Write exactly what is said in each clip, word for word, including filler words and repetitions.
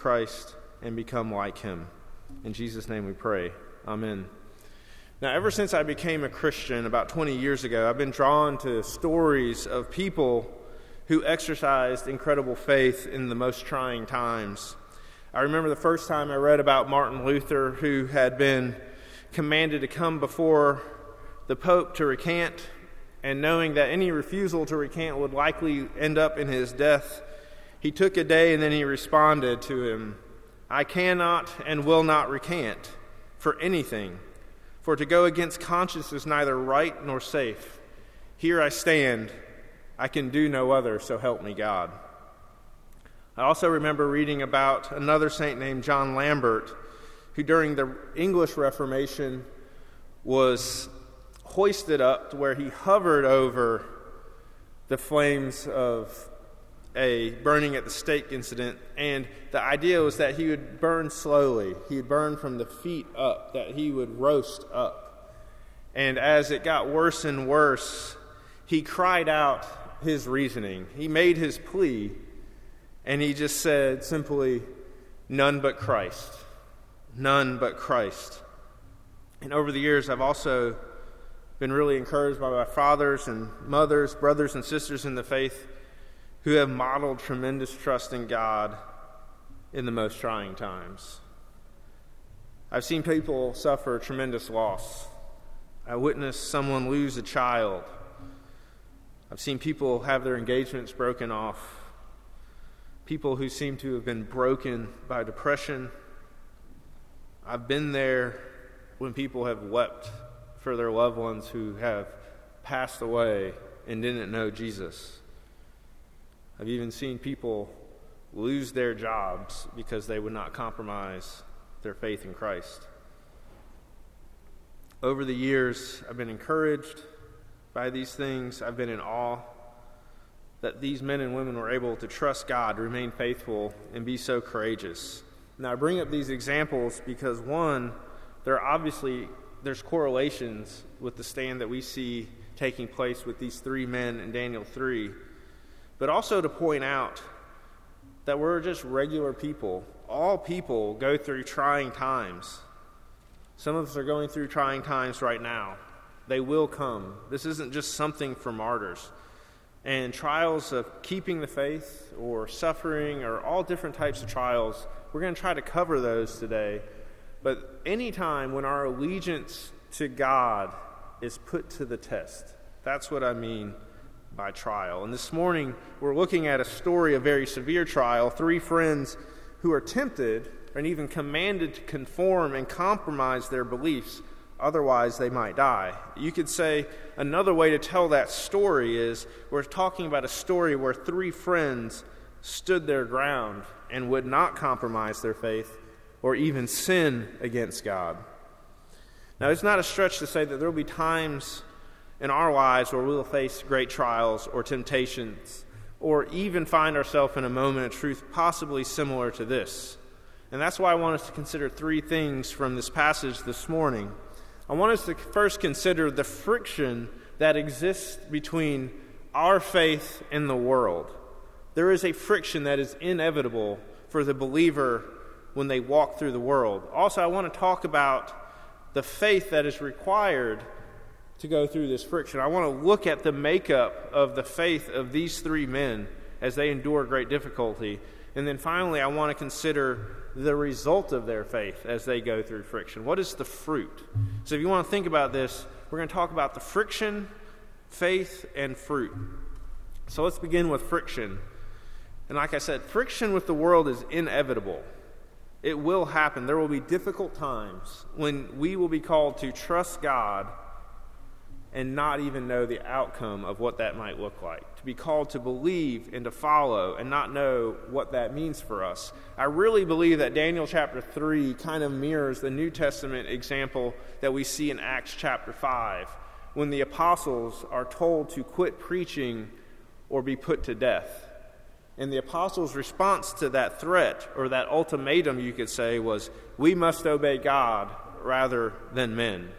Christ and become like him. In Jesus' name we pray. Amen. Now, ever since I became a Christian about twenty years ago, I've been drawn to stories of people who exercised incredible faith in the most trying times. I remember the first time I read about Martin Luther, who had been commanded to come before the Pope to recant, and knowing that any refusal to recant would likely end up in his death, he took a day and then he responded to him, "I cannot and will not recant for anything. For to go against conscience is neither right nor safe. Here I stand. I can do no other, so help me God." I also remember reading about another saint named John Lambert, who during the English Reformation was hoisted up to where he hovered over the flames of a burning at the stake incident, and the idea was that he would burn slowly. He would burn from the feet up, that he would roast up. And as it got worse and worse, he cried out his reasoning. He made his plea, and he just said simply, "None but Christ. None but Christ." And over the years, I've also been really encouraged by my fathers and mothers, brothers and sisters in the faith, who have modeled tremendous trust in God in the most trying times. I've seen people suffer tremendous loss. I witnessed someone lose a child. I've seen people have their engagements broken off. People who seem to have been broken by depression. I've been there when people have wept for their loved ones who have passed away and didn't know Jesus. I've even seen people lose their jobs because they would not compromise their faith in Christ. Over the years, I've been encouraged by these things. I've been in awe that these men and women were able to trust God, remain faithful, and be so courageous. Now, I bring up these examples because, one, there are obviously there's correlations with the stand that we see taking place with these three men in Daniel three. But also to point out that we're just regular people. All people go through trying times. Some of us are going through trying times right now. They will come. This isn't just something for martyrs. And trials of keeping the faith or suffering or all different types of trials, we're going to try to cover those today. But any time when our allegiance to God is put to the test, that's what I mean by trial. And this morning, we're looking at a story of very severe trial, three friends who are tempted and even commanded to conform and compromise their beliefs, otherwise they might die. You could say another way to tell that story is we're talking about a story where three friends stood their ground and would not compromise their faith or even sin against God. Now, it's not a stretch to say that there will be times in our lives where we'll face great trials or temptations, or even find ourselves in a moment of truth possibly similar to this. And that's why I want us to consider three things from this passage this morning. I want us to first consider the friction that exists between our faith and the world. There is a friction that is inevitable for the believer when they walk through the world. Also, I want to talk about the faith that is required to go through this friction. I want to look at the makeup of the faith of these three men as they endure great difficulty. And then finally, I want to consider the result of their faith as they go through friction. What is the fruit? So if you want to think about this, we're going to talk about the friction, faith, and fruit. So let's begin with friction. And like I said, friction with the world is inevitable. It will happen. There will be difficult times when we will be called to trust God and not even know the outcome of what that might look like. To be called to believe and to follow and not know what that means for us. I really believe that Daniel chapter three kind of mirrors the New Testament example that we see in Acts chapter five, when the apostles are told to quit preaching or be put to death. And the apostles' response to that threat, or that ultimatum you could say, was, "We must obey God rather than men."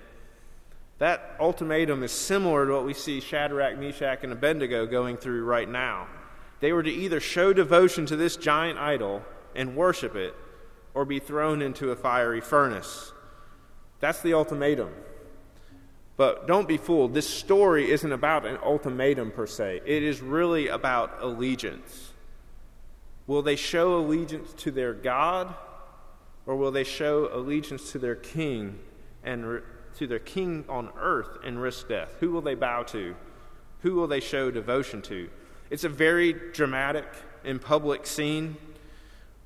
That ultimatum is similar to what we see Shadrach, Meshach, and Abednego going through right now. They were to either show devotion to this giant idol and worship it, or be thrown into a fiery furnace. That's the ultimatum. But don't be fooled. This story isn't about an ultimatum per se. It is really about allegiance. Will they show allegiance to their God, or will they show allegiance to their king and re- to their king on earth and risk death? Who will they bow to? Who will they show devotion to? It's a very dramatic and public scene.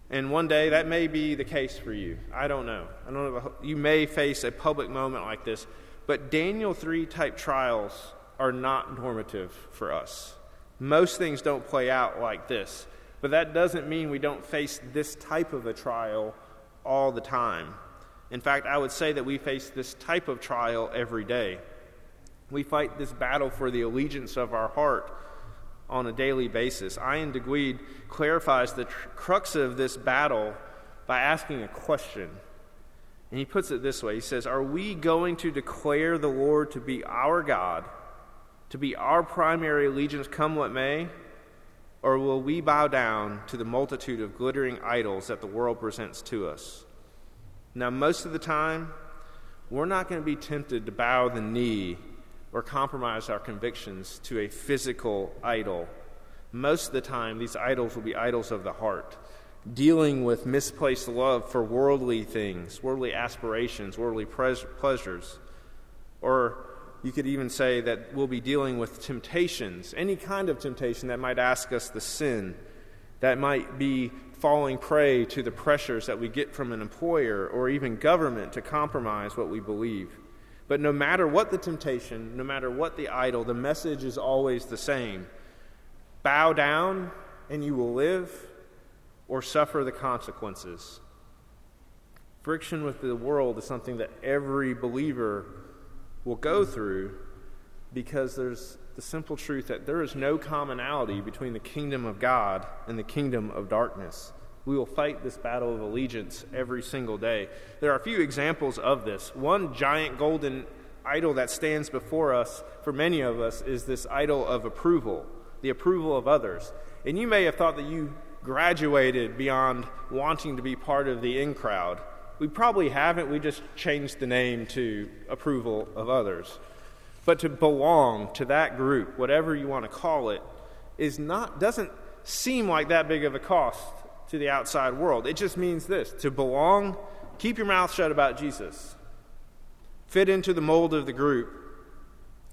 And one day that may be the case for you. I don't know. I don't know. You may face a public moment like this. But Daniel three type trials are not normative for us. Most things don't play out like this. But that doesn't mean we don't face this type of a trial all the time. In fact, I would say that we face this type of trial every day. We fight this battle for the allegiance of our heart on a daily basis. Iain Duguid clarifies the tr- crux of this battle by asking a question. And he puts it this way. He says, are we going to declare the Lord to be our God, to be our primary allegiance come what may, or will we bow down to the multitude of glittering idols that the world presents to us? Now, most of the time, we're not going to be tempted to bow the knee or compromise our convictions to a physical idol. Most of the time, these idols will be idols of the heart, dealing with misplaced love for worldly things, worldly aspirations, worldly pleasures. Or you could even say that we'll be dealing with temptations, any kind of temptation that might ask us to sin, that might be falling prey to the pressures that we get from an employer or even government to compromise what we believe. But no matter what the temptation, no matter what the idol, the message is always the same. Bow down and you will live, or suffer the consequences. Friction with the world is something that every believer will go through, because there's the simple truth that there is no commonality between the kingdom of God and the kingdom of darkness. We will fight this battle of allegiance every single day. There are a few examples of this. One giant golden idol that stands before us, for many of us, is this idol of approval, the approval of others. And you may have thought that you graduated beyond wanting to be part of the in crowd. We probably haven't. We just changed the name to approval of others. But to belong to that group, whatever you want to call it, is not doesn't seem like that big of a cost to the outside world. It just means this: to belong, keep your mouth shut about Jesus, fit into the mold of the group,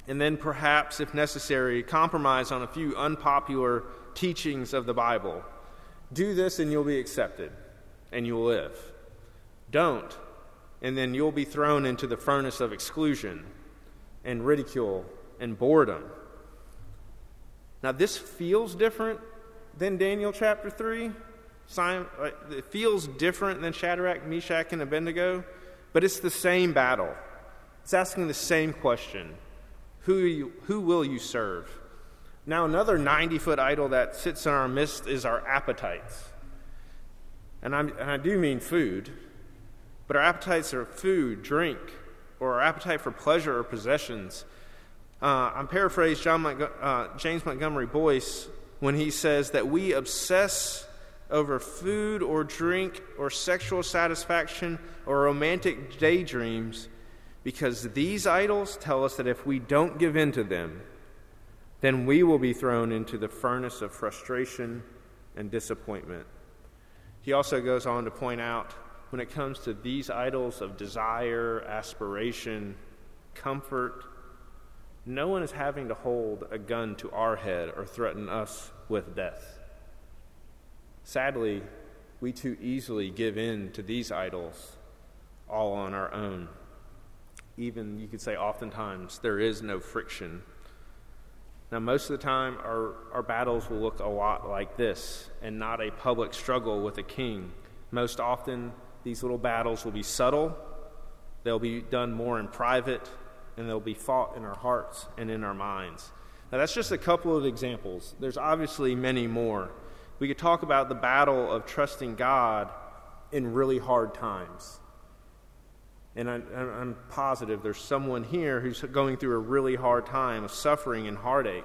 and then perhaps, if necessary, compromise on a few unpopular teachings of the Bible. Do this and you'll be accepted, and you'll live. Don't, and then you'll be thrown into the furnace of exclusion and ridicule and boredom. Now, this feels different than Daniel chapter three. It feels different than Shadrach, Meshach, and Abednego, but it's the same battle. It's asking the same question. Who you, who will you serve? Now, another ninety-foot idol that sits in our midst is our appetites. And, I'm, and I do mean food, but our appetites are food, drink, or our appetite for pleasure or possessions. Uh, I'm paraphrasing John Montg- uh, James Montgomery Boyce when he says that we obsess over food or drink or sexual satisfaction or romantic daydreams, because these idols tell us that if we don't give in to them, then we will be thrown into the furnace of frustration and disappointment. He also goes on to point out, when it comes to these idols of desire, aspiration, comfort, no one is having to hold a gun to our head or threaten us with death. Sadly, we too easily give in to these idols all on our own. Even, you could say, oftentimes, there is no friction. Now, most of the time, our, our battles will look a lot like this, and not a public struggle with a king. Most often, these little battles will be subtle. They'll be done more in private, and they'll be fought in our hearts and in our minds. Now, that's just a couple of examples. There's obviously many more. We could talk about the battle of trusting God in really hard times. And I'm, I'm positive there's someone here who's going through a really hard time of suffering and heartache.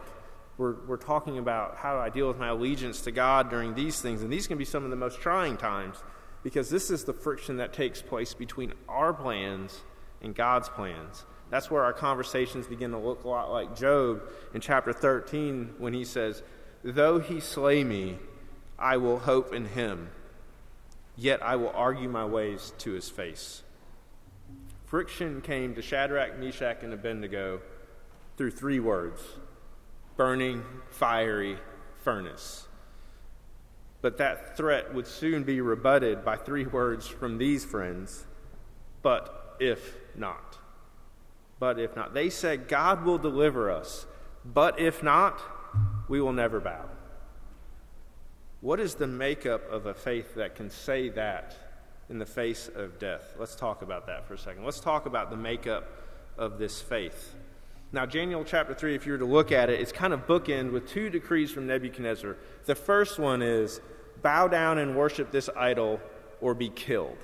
We're, we're talking about how do I deal with my allegiance to God during these things. And these can be some of the most trying times, because this is the friction that takes place between our plans and God's plans. That's where our conversations begin to look a lot like Job in chapter thirteen when he says, "Though he slay me, I will hope in him. Yet I will argue my ways to his face." Friction came to Shadrach, Meshach, and Abednego through three words: burning, fiery furnace. But that threat would soon be rebutted by three words from these friends: "But if not." But if not. They said, "God will deliver us, but if not, we will never bow." What is the makeup of a faith that can say that in the face of death? Let's talk about that for a second. Let's talk about the makeup of this faith. Now, Daniel chapter three, if you were to look at it, it's kind of bookend with two decrees from Nebuchadnezzar. The first one is, bow down and worship this idol or be killed.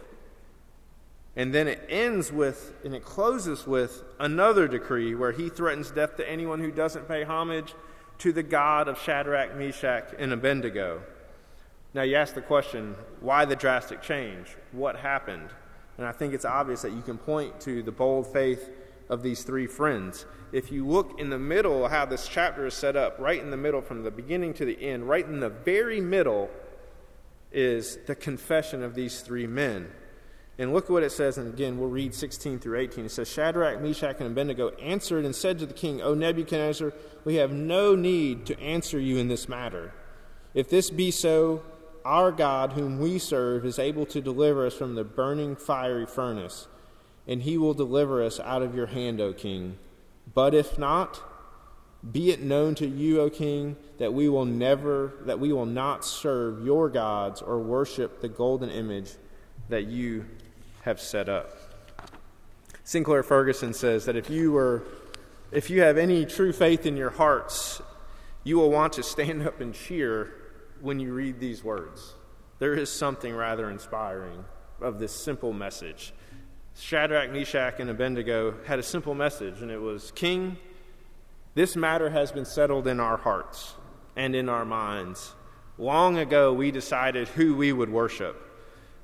And then it ends with, and it closes with, another decree where he threatens death to anyone who doesn't pay homage to the God of Shadrach, Meshach, and Abednego. Now, you ask the question, why the drastic change? What happened? And I think it's obvious that you can point to the bold faith of these three friends. If you look in the middle how this chapter is set up, right in the middle from the beginning to the end, right in the very middle is the confession of these three men. And look what it says, and again, we'll read sixteen through eighteen. It says, "Shadrach, Meshach, and Abednego answered and said to the king, 'O Nebuchadnezzar, we have no need to answer you in this matter. If this be so, our God, whom we serve, is able to deliver us from the burning fiery furnace, and he will deliver us out of your hand, O king. But if not, be it known to you, O king, that we will never, that we will not serve your gods or worship the golden image that you have set up.'" Sinclair Ferguson says that if you were, if you have any true faith in your hearts, you will want to stand up and cheer when you read these words. There is something rather inspiring of this simple message. Shadrach, Meshach, and Abednego had a simple message, and it was, "King, this matter has been settled in our hearts and in our minds. Long ago we decided who we would worship.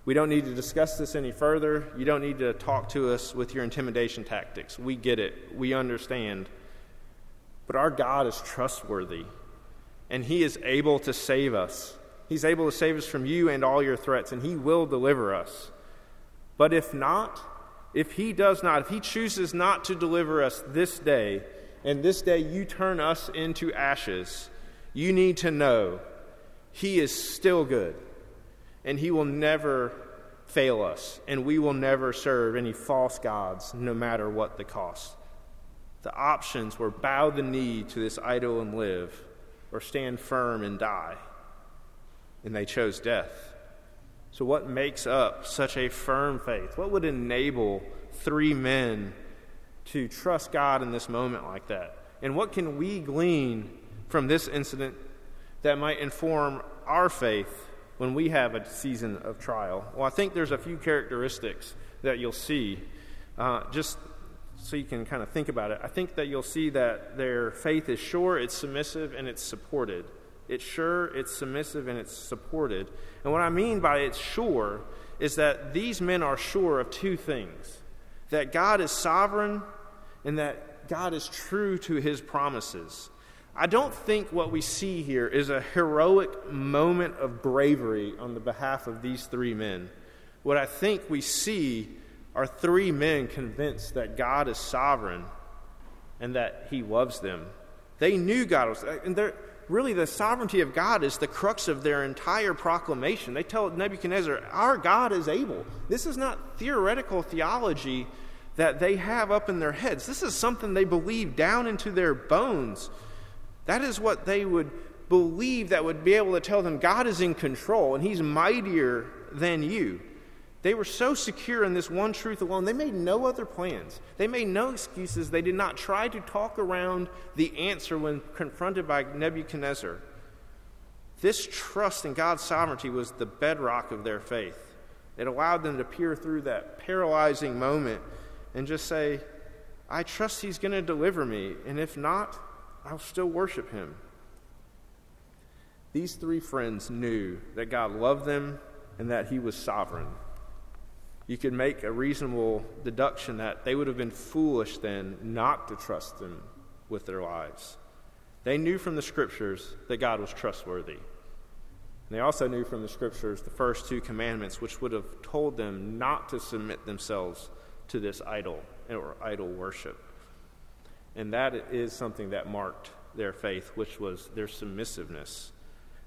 We don't need to discuss this any further. You don't need to talk to us with your intimidation tactics. We get it. We understand. But our God is trustworthy, and he is able to save us. He's able to save us from you and all your threats, and he will deliver us. But if not, if he does not, if he chooses not to deliver us this day, and this day you turn us into ashes, you need to know he is still good, and he will never fail us, and we will never serve any false gods, no matter what the cost." The options were bow the knee to this idol and live, or stand firm and die. And they chose death. So what makes up such a firm faith? What would enable three men to trust God in this moment like that? And what can we glean from this incident that might inform our faith when we have a season of trial? Well, I think there's a few characteristics that you'll see, uh, just so you can kind of think about it. I think that you'll see that their faith is sure, it's submissive, and it's supported. It's sure, it's submissive, and it's supported. And what I mean by it's sure is that these men are sure of two things: that God is sovereign and that God is true to his promises. I don't think what we see here is a heroic moment of bravery on the behalf of these three men. What I think we see are three men convinced that God is sovereign and that he loves them. They knew God was, and really the sovereignty of God is the crux of their entire proclamation. They tell Nebuchadnezzar, our God is able. This is not theoretical theology that they have up in their heads. This is something they believe down into their bones. That is what they would believe that would be able to tell them God is in control and he's mightier than you. They were so secure in this one truth alone, they made no other plans. They made no excuses. They did not try to talk around the answer when confronted by Nebuchadnezzar. This trust in God's sovereignty was the bedrock of their faith. It allowed them to peer through that paralyzing moment and just say, I trust he's going to deliver me, and if not, I'll still worship him. These three friends knew that God loved them and that he was sovereign. You could make a reasonable deduction that they would have been foolish then not to trust them with their lives. They knew from the Scriptures that God was trustworthy. And they also knew from the Scriptures the first two commandments, which would have told them not to submit themselves to this idol or idol worship. And that is something that marked their faith, which was their submissiveness.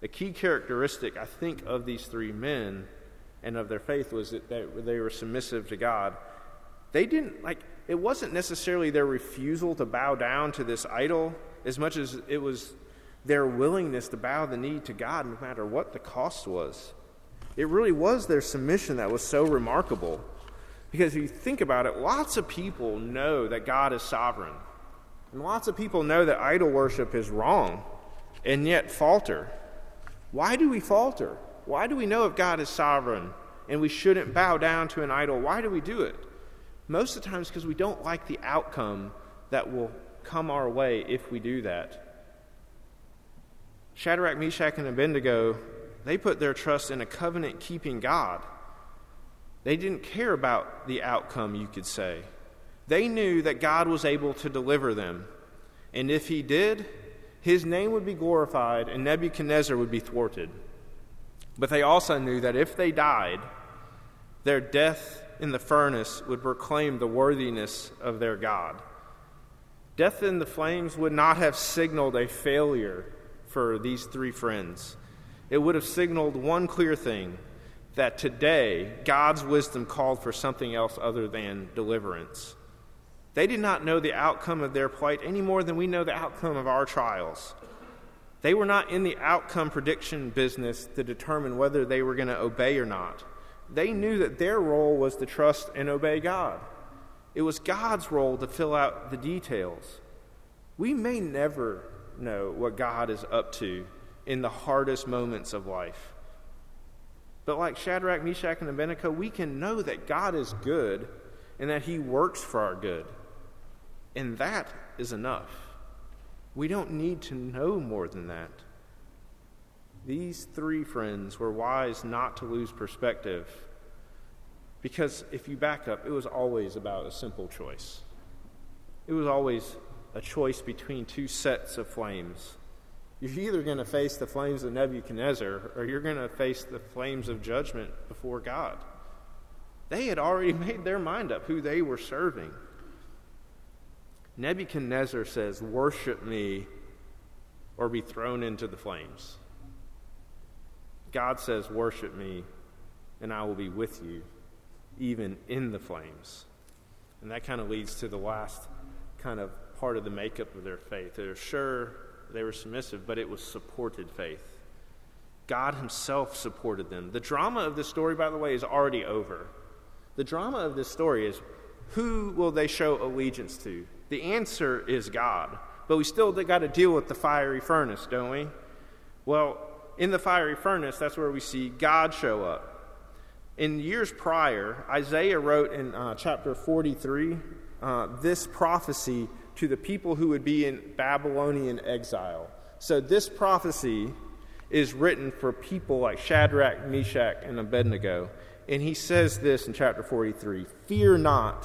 A key characteristic, I think, of these three men and of their faith was that they, they were submissive to God. They didn't, like, it wasn't necessarily their refusal to bow down to this idol as much as it was their willingness to bow the knee to God no matter what the cost was. It really was their submission that was so remarkable. Because if you think about it, lots of people know that God is sovereign. And lots of people know that idol worship is wrong and yet falter. Why do we falter? Why do we know if God is sovereign and we shouldn't bow down to an idol? Why do we do it? Most of the times because we don't like the outcome that will come our way if we do that. Shadrach, Meshach, and Abednego, they put their trust in a covenant-keeping God. They didn't care about the outcome, you could say. They knew that God was able to deliver them. And if he did, his name would be glorified and Nebuchadnezzar would be thwarted. But they also knew that if they died, their death in the furnace would proclaim the worthiness of their God. Death in the flames would not have signaled a failure for these three friends. It would have signaled one clear thing, that today God's wisdom called for something else other than deliverance. They did not know the outcome of their plight any more than we know the outcome of our trials. They were not in the outcome prediction business to determine whether they were going to obey or not. They knew that their role was to trust and obey God. It was God's role to fill out the details. We may never know what God is up to in the hardest moments of life. But like Shadrach, Meshach, and Abednego, we can know that God is good and that he works for our good. And that is enough. We don't need to know more than that. These three friends were wise not to lose perspective, because if you back up, it was always about a simple choice. It was always a choice between two sets of flames. You're either going to face the flames of Nebuchadnezzar or you're going to face the flames of judgment before God. They had already made their mind up who they were serving. Nebuchadnezzar says, "Worship me or be thrown into the flames." God says, "Worship me and I will be with you, even in the flames." And that kind of leads to the last kind of part of the makeup of their faith. They're sure, they were submissive, but it was supported faith. God himself supported them. The drama of this story, by the way, is already over. The drama of this story is, who will they show allegiance to? The answer is God. But we still got to deal with the fiery furnace, don't we? Well, in the fiery furnace, that's where we see God show up. In years prior, Isaiah wrote in uh, chapter forty-three uh, this prophecy to the people who would be in Babylonian exile. So this prophecy is written for people like Shadrach, Meshach, and Abednego. And he says this in chapter forty-three, "Fear not,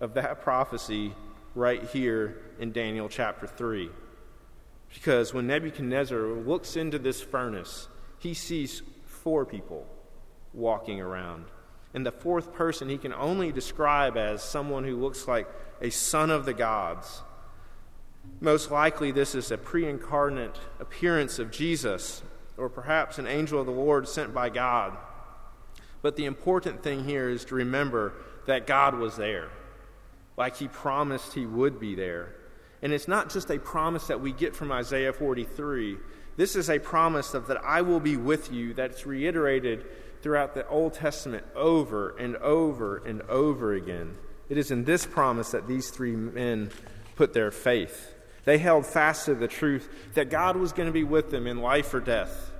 of that prophecy right here in Daniel chapter three. Because when Nebuchadnezzar looks into this furnace, he sees four people walking around. And the fourth person he can only describe as someone who looks like a son of the gods. Most likely this is a pre-incarnate appearance of Jesus, or perhaps an angel of the Lord sent by God. But the important thing here is to remember that God was there, like he promised he would be there. And it's not just a promise that we get from Isaiah forty-three, This is a promise of that I will be with you that's reiterated throughout the Old Testament over and over and over again. It is in this promise that these three men put their faith. They held fast to the truth that God was going to be with them in life or death,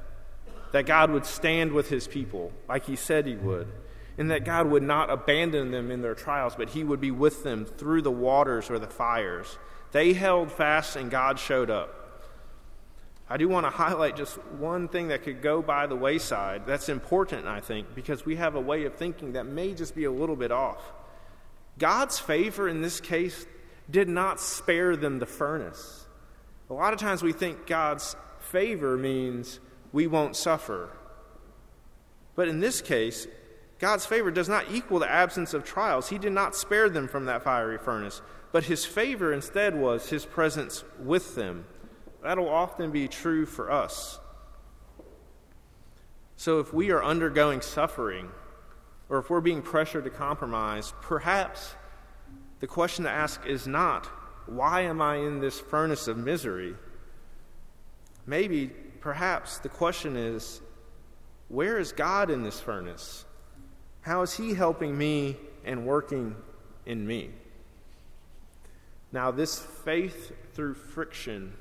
that God would stand with his people like he said he would, and that God would not abandon them in their trials, but he would be with them through the waters or the fires. They held fast and God showed up. I do want to highlight just one thing that could go by the wayside. That's important, I think, because we have a way of thinking that may just be a little bit off. God's favor in this case did not spare them the furnace. A lot of times we think God's favor means we won't suffer. But in this case, God's favor does not equal the absence of trials. He did not spare them from that fiery furnace, but his favor instead was his presence with them. That'll often be true for us. So if we are undergoing suffering, or if we're being pressured to compromise, perhaps the question to ask is not, why am I in this furnace of misery? Maybe, perhaps, the question is, where is God in this furnace? How is he helping me and working in me? Now, this faith through friction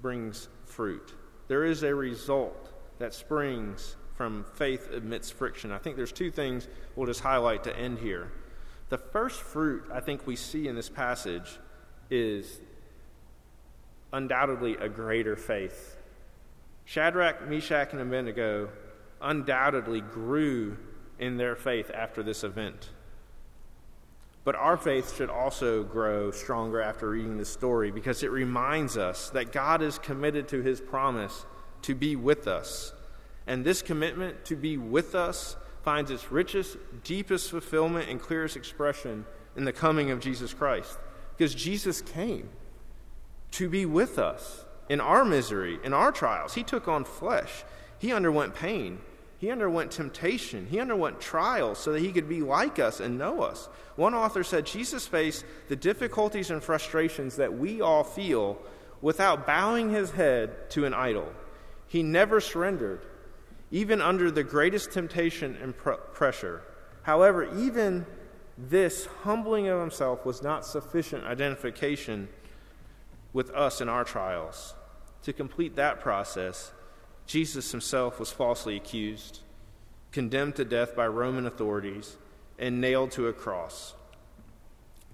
brings fruit. There is a result that springs from faith amidst friction. I think there's two things we'll just highlight to end here. The first fruit I think we see in this passage is undoubtedly a greater faith. Shadrach, Meshach, and Abednego undoubtedly grew in their faith after this event. But our faith should also grow stronger after reading this story, because it reminds us that God is committed to his promise to be with us. And this commitment to be with us finds its richest, deepest fulfillment and clearest expression in the coming of Jesus Christ. Because Jesus came to be with us in our misery, in our trials. He took on flesh. He underwent pain. He underwent temptation. He underwent trials so that he could be like us and know us. One author said Jesus faced the difficulties and frustrations that we all feel without bowing his head to an idol. He never surrendered, even under the greatest temptation and pr- pressure. However, even this humbling of himself was not sufficient identification with us in our trials. To complete that process, Jesus himself was falsely accused, condemned to death by Roman authorities, and nailed to a cross.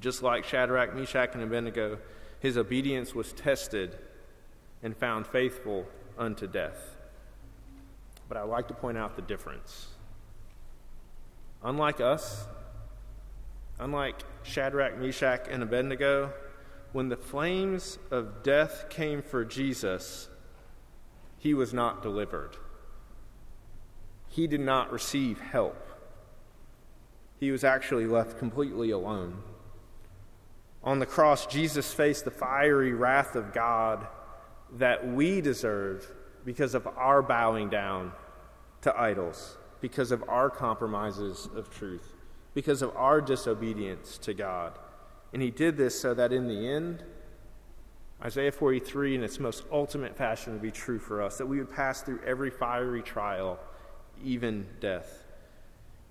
Just like Shadrach, Meshach, and Abednego, his obedience was tested and found faithful unto death. But I like to point out the difference. Unlike us, unlike Shadrach, Meshach, and Abednego, when the flames of death came for Jesus, he was not delivered. He did not receive help. He was actually left completely alone. On the cross, Jesus faced the fiery wrath of God that we deserved because of our bowing down to idols, because of our compromises of truth, because of our disobedience to God. And he did this so that in the end, Isaiah forty-three in its most ultimate fashion would be true for us, that we would pass through every fiery trial, even death.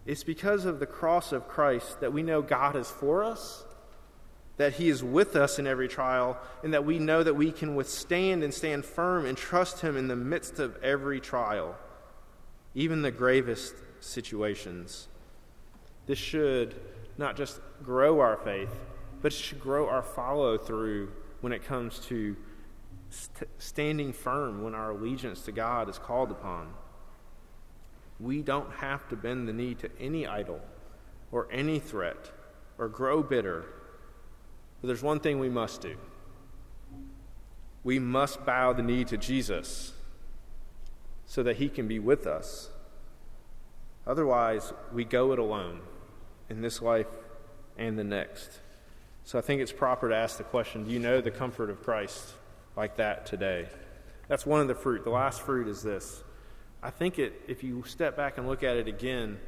It's because of the cross of Christ that we know God is for us, that he is with us in every trial, and that we know that we can withstand and stand firm and trust him in the midst of every trial, even the gravest situations. This should not just grow our faith, but it should grow our follow-through when it comes to st- standing firm when our allegiance to God is called upon. We don't have to bend the knee to any idol or any threat or grow bitter. But there's one thing we must do. We must bow the knee to Jesus so that he can be with us. Otherwise, we go it alone in this life and the next. So I think it's proper to ask the question, do you know the comfort of Christ like that today? That's one of the fruit. The last fruit is this. I think it, if you step back and look at it again,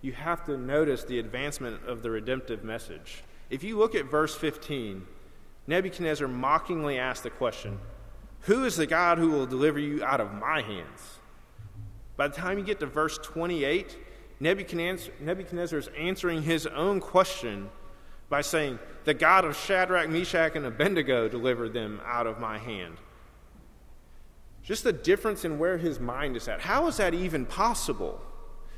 you have to notice the advancement of the redemptive message. If you look at verse fifteen, Nebuchadnezzar mockingly asked the question, Who is the God who will deliver you out of my hands? By the time you get to verse twenty-eight, Nebuchadnezzar, Nebuchadnezzar is answering his own question by saying, the God of Shadrach, Meshach, and Abednego delivered them out of my hand. Just the difference in where his mind is at. How is that even possible?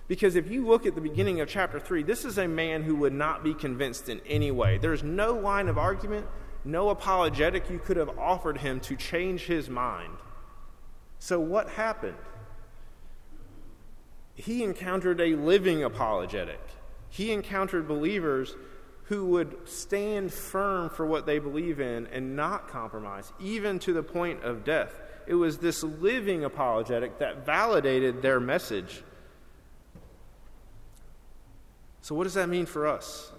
Because if you look at the beginning of chapter three, this is a man who would not be convinced in any way. There's no line of argument, no apologetic you could have offered him to change his mind. So what happened? He encountered a living apologetic. He encountered believers who would stand firm for what they believe in and not compromise, even to the point of death. It was this living apologetic that validated their message. So what does that mean for us?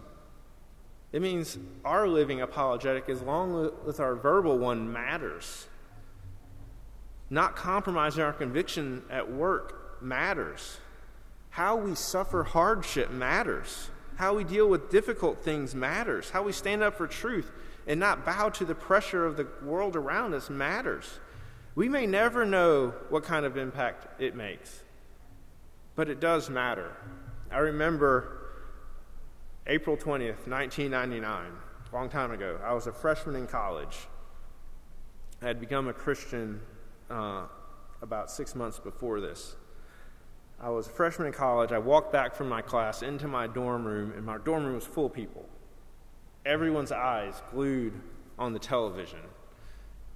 It means our living apologetic, as long as our verbal one, matters. Not compromising our conviction at work matters. How we suffer hardship matters. How we deal with difficult things matters. How we stand up for truth and not bow to the pressure of the world around us matters. We may never know what kind of impact it makes, but it does matter. I remember April twentieth, nineteen ninety-nine, a long time ago. I was a freshman in college. I had become a Christian uh, about six months before this. I was a freshman in college. I walked back from my class into my dorm room, and my dorm room was full of people. Everyone's eyes glued on the television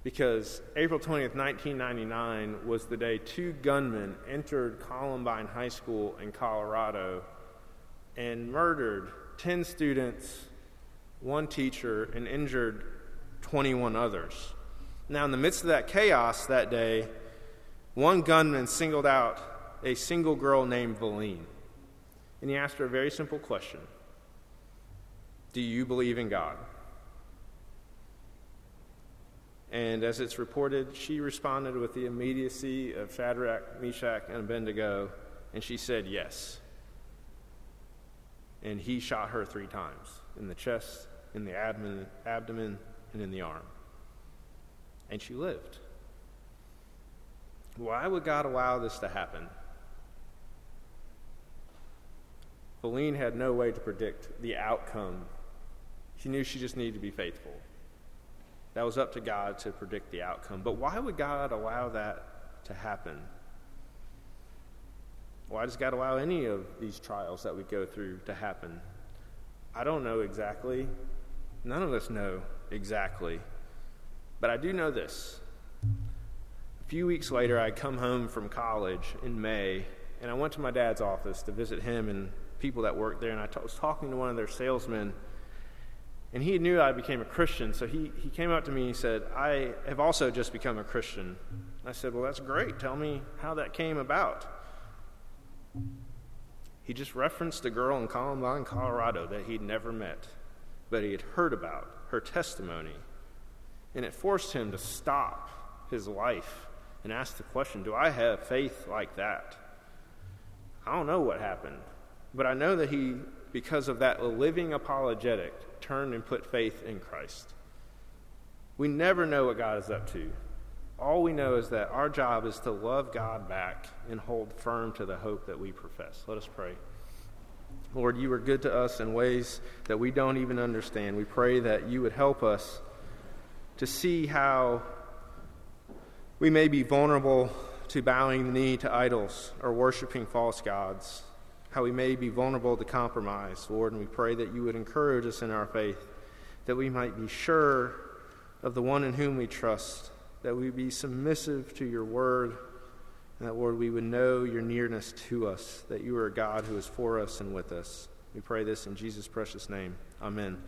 because April twentieth, nineteen ninety-nine was the day two gunmen entered Columbine High School in Colorado and murdered ten students, one teacher, and injured twenty-one others. Now, in the midst of that chaos that day, one gunman singled out a single girl named Valene. And he asked her a very simple question. Do you believe in God? And as it's reported, she responded with the immediacy of Shadrach, Meshach, and Abednego, and she said yes. And he shot her three times, in the chest, in the abdomen, abdomen, and in the arm. And she lived. Why would God allow this to happen? Valene had no way to predict the outcome. She knew she just needed to be faithful. That was up to God to predict the outcome. But why would God allow that to happen? Why does God allow any of these trials that we go through to happen? I don't know exactly. None of us know exactly. But I do know this. A few weeks later, I come home from college in May, and I went to my dad's office to visit him and people that worked there, and I t- was talking to one of their salesmen, and he knew I became a Christian, so he, he came up to me and he said, I have also just become a Christian. I said, well, that's great. Tell me how that came about. He just referenced a girl in Columbine, Colorado that he'd never met, but he had heard about her testimony, and it forced him to stop his life and ask the question, do I have faith like that? I don't know what happened, but I know that he, because of that living apologetic, turned and put faith in Christ. We never know what God is up to. All we know is that our job is to love God back and hold firm to the hope that we profess. Let us pray. Lord, you are good to us in ways that we don't even understand. We pray that you would help us to see how we may be vulnerable to bowing the knee to idols or worshiping false gods, how we may be vulnerable to compromise, Lord, and we pray that you would encourage us in our faith, that we might be sure of the one in whom we trust, that we be submissive to your word, and that, Lord, we would know your nearness to us, that you are a God who is for us and with us. We pray this in Jesus' precious name. Amen.